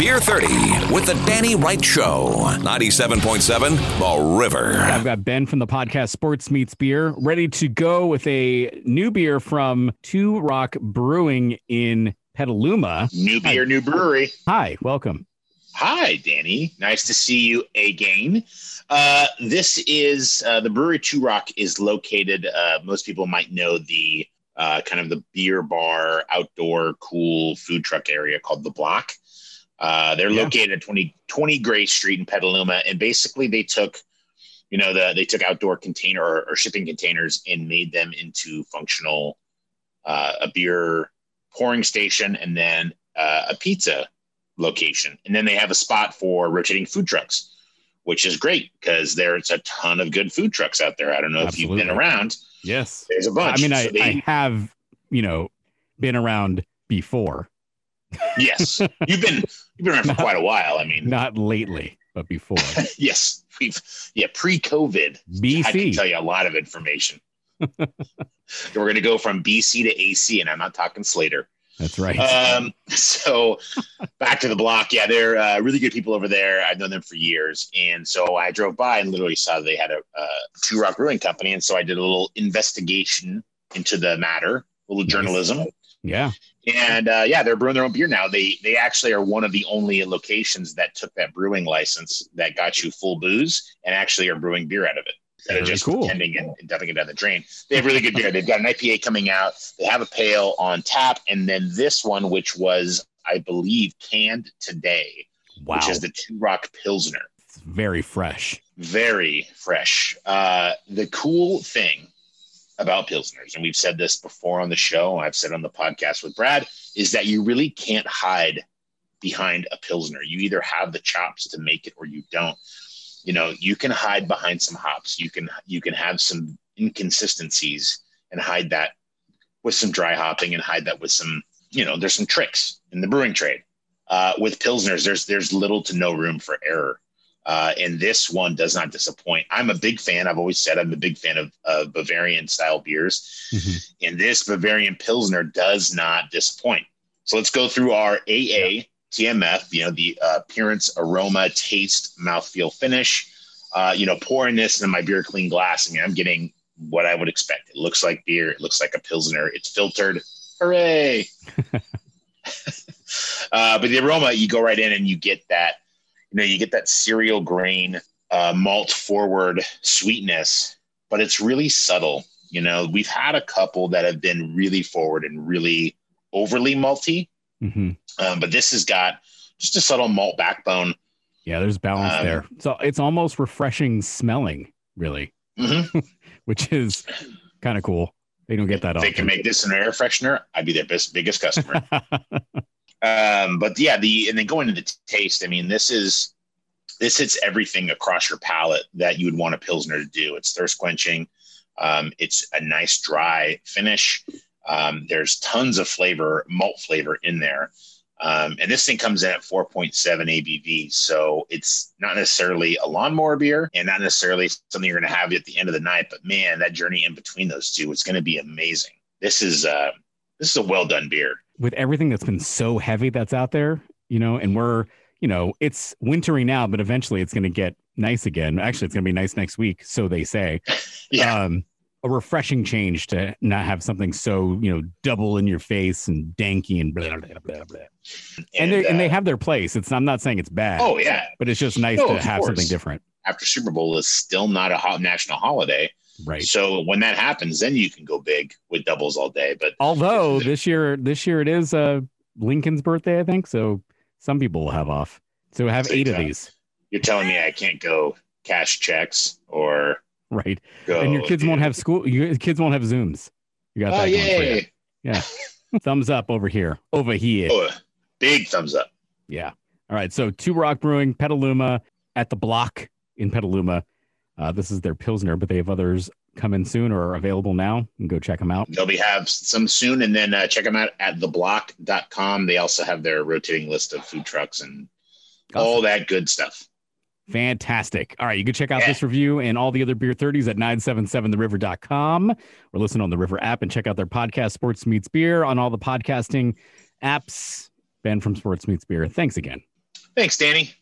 Beer 30 with the Danny Wright Show, 97.7 The River. I've got Ben from the podcast Sports Meets Beer ready to go with a new beer from Two Rock Brewing in Petaluma. New beer, new brewery. Hi, welcome. Hi, Danny. Nice to see you again. This is the brewery Two Rock is located. Most people might know the kind of the beer bar, outdoor, cool food truck area called The Block. They're located at 20 Gray Street in Petaluma. And basically they took, you know, they took outdoor container or shipping containers and made them into functional, a beer pouring station and then a pizza location. And then they have a spot for rotating food trucks, which is great because there's a ton of good food trucks out there. I don't know if you've been around. Yes. There's a bunch. I mean, I have, you know, been around before. Yes. You've been around for quite a while. I mean, not lately, but before. Yes. We've pre-COVID. BC. I can tell you a lot of information. We're going to go from BC to AC, and I'm not talking Slater. That's right. So back to The Block. Yeah, they're really good people over there. I've known them for years. And so I drove by and literally saw that they had a Two Rock Brewing Company. And so I did a little investigation into the matter, a little journalism. Yeah. And they're brewing their own beer now. They actually are one of the only locations that took that brewing license that got you full booze and actually are brewing beer out of it. That are just pretending and dumping it down the drain. They have really good beer. They've got an IPA coming out. They have a pale on tap. And then this one, which was, I believe, canned today, which is the Two Rock Pilsner. It's very fresh. Very fresh. The cool thing about Pilsners, and we've said this before on the show, I've said on the podcast with Brad, is that you really can't hide behind a Pilsner. You either have the chops to make it or you don't. You know, you can hide behind some hops. You can have some inconsistencies and hide that with some dry hopping and hide that with some, you know, there's some tricks in the brewing trade. With Pilsners, there's little to no room for error. And this one does not disappoint. I'm a big fan. I've always said I'm a big fan of Bavarian style beers. Mm-hmm. And this Bavarian Pilsner does not disappoint. So let's go through our AA. TMF, you know, the appearance, aroma, taste, mouthfeel, finish, you know, pouring this into my beer clean glass. I mean, I'm getting what I would expect. It looks like beer. It looks like a Pilsner. It's filtered. Hooray. But the aroma, you go right in and you get that, you know, you get that cereal grain, malt forward sweetness, but it's really subtle. You know, we've had a couple that have been really forward and really overly malty. Mm-hmm. But this has got just a subtle malt backbone. Yeah, there's balance there. So it's almost refreshing smelling, really, mm-hmm. which is kind of cool. They don't get that often. They can make this an air freshener. I'd be their biggest customer. But yeah, and then going into the taste, I mean, this hits everything across your palate that you would want a Pilsner to do. It's thirst quenching. It's a nice dry finish. There's tons of flavor, malt flavor in there. And this thing comes in at 4.7 ABV. So it's not necessarily a lawnmower beer and not necessarily something you're going to have at the end of the night. But man, that journey in between those two, it's going to be amazing. This is a well-done beer. With everything that's been so heavy that's out there, you know, and we're, you know, it's wintry now, but eventually it's going to get nice again. Actually, it's going to be nice next week. So they say. Yeah. A refreshing change to not have something so, you know, double in your face and danky and blah, blah, blah, blah. And they have their place. I'm not saying it's bad. Oh, yeah. But it's just nice to have something different. After Super Bowl is still not a national holiday. Right. So when that happens, then you can go big with doubles all day. But although this year it is Lincoln's birthday, I think. So some people will have off. So have 8 of these. You're telling me I can't go cash checks or... Right. Go, and your kids won't have school. Your kids won't have Zooms. You got that. Yay. Yeah. Thumbs up over here. Over here. Oh, big thumbs up. Yeah. All right. So Two Rock Brewing, Petaluma, at The Block in Petaluma. This is their Pilsner, but they have others coming soon or are available now. You can go check them out. They'll have some soon. And then check them out at theblock.com. They also have their rotating list of food trucks and all that good stuff. Fantastic. All right. You can check out this review and all the other Beer 30s at 977theriver.com or listen on the River app and check out their podcast, Sports Meets Beer, on all the podcasting apps. Ben from Sports Meets Beer. Thanks again. Thanks, Danny.